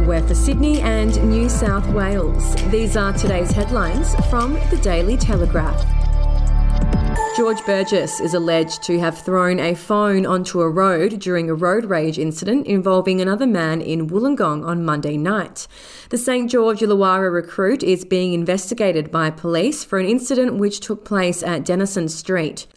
We're for Sydney and New South Wales. These are today's headlines from the Daily Telegraph. George Burgess is alleged to have thrown a phone onto a road during a road rage incident involving another man in Wollongong on Monday night. The St George Illawarra recruit is being investigated by police for an incident which took place at Denison Street.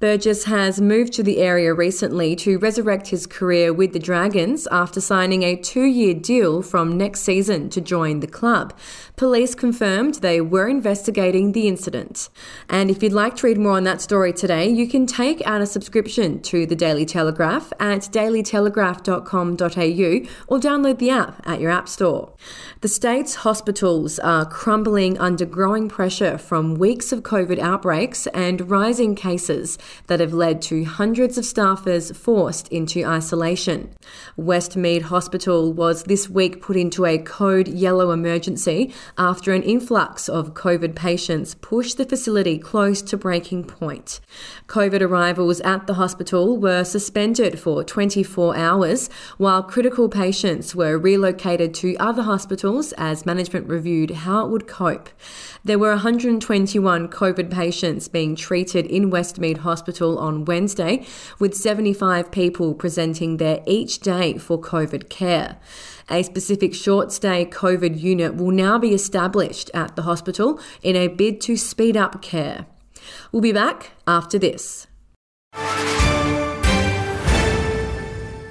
Burgess has moved to the area recently to resurrect his career with the Dragons after signing a 2-year deal from next season to join the club. Police confirmed they were investigating the incident. And if you'd like to read more on that story today, you can take out a subscription to the Daily Telegraph at dailytelegraph.com.au or download the app at your app store. The state's hospitals are crumbling under growing pressure from weeks of COVID outbreaks and rising cases that have led to hundreds of staffers forced into isolation. Westmead Hospital was this week put into a code yellow emergency after an influx of COVID patients pushed the facility close to breaking point. COVID arrivals at the hospital were suspended for 24 hours, while critical patients were relocated to other hospitals as management reviewed how it would cope. There were 121 COVID patients being treated in Westmead Hospital on Wednesday, with 75 people presenting there each day for COVID care. A specific short-stay COVID unit will now be established at the hospital in a bid to speed up care. We'll be back after this.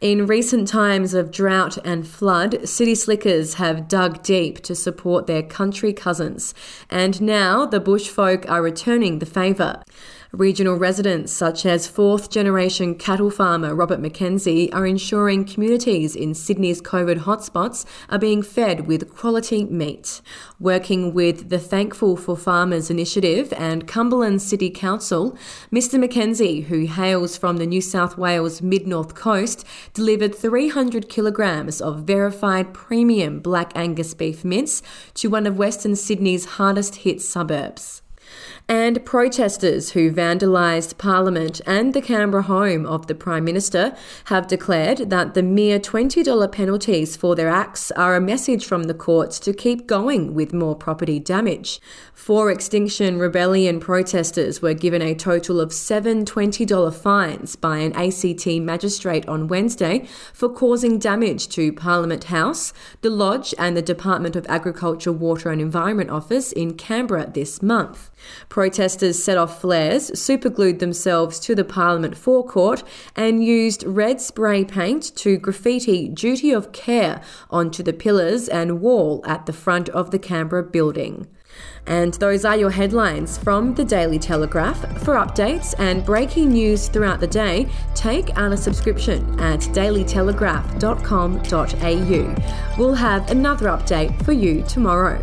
In recent times of drought and flood, city slickers have dug deep to support their country cousins, and now the bush folk are returning the favour. Regional residents such as fourth-generation cattle farmer Robert McKenzie are ensuring communities in Sydney's COVID hotspots are being fed with quality meat. Working with the Thankful for Farmers initiative and Cumberland City Council, Mr McKenzie, who hails from the New South Wales mid-north coast, delivered 300 kilograms of verified premium black Angus beef mince to one of Western Sydney's hardest-hit suburbs. And protesters who vandalised Parliament and the Canberra home of the Prime Minister have declared that the mere $20 penalties for their acts are a message from the courts to keep going with more property damage. 4 Extinction Rebellion protesters were given a total of 7 $20 fines by an ACT magistrate on Wednesday for causing damage to Parliament House, the Lodge and the Department of Agriculture, Water and Environment office in Canberra this month. Protesters set off flares, superglued themselves to the Parliament forecourt and used red spray paint to graffiti "Duty of Care" onto the pillars and wall at the front of the Canberra building. And those are your headlines from the Daily Telegraph. For updates and breaking news throughout the day, take out a subscription at dailytelegraph.com.au. We'll have another update for you tomorrow.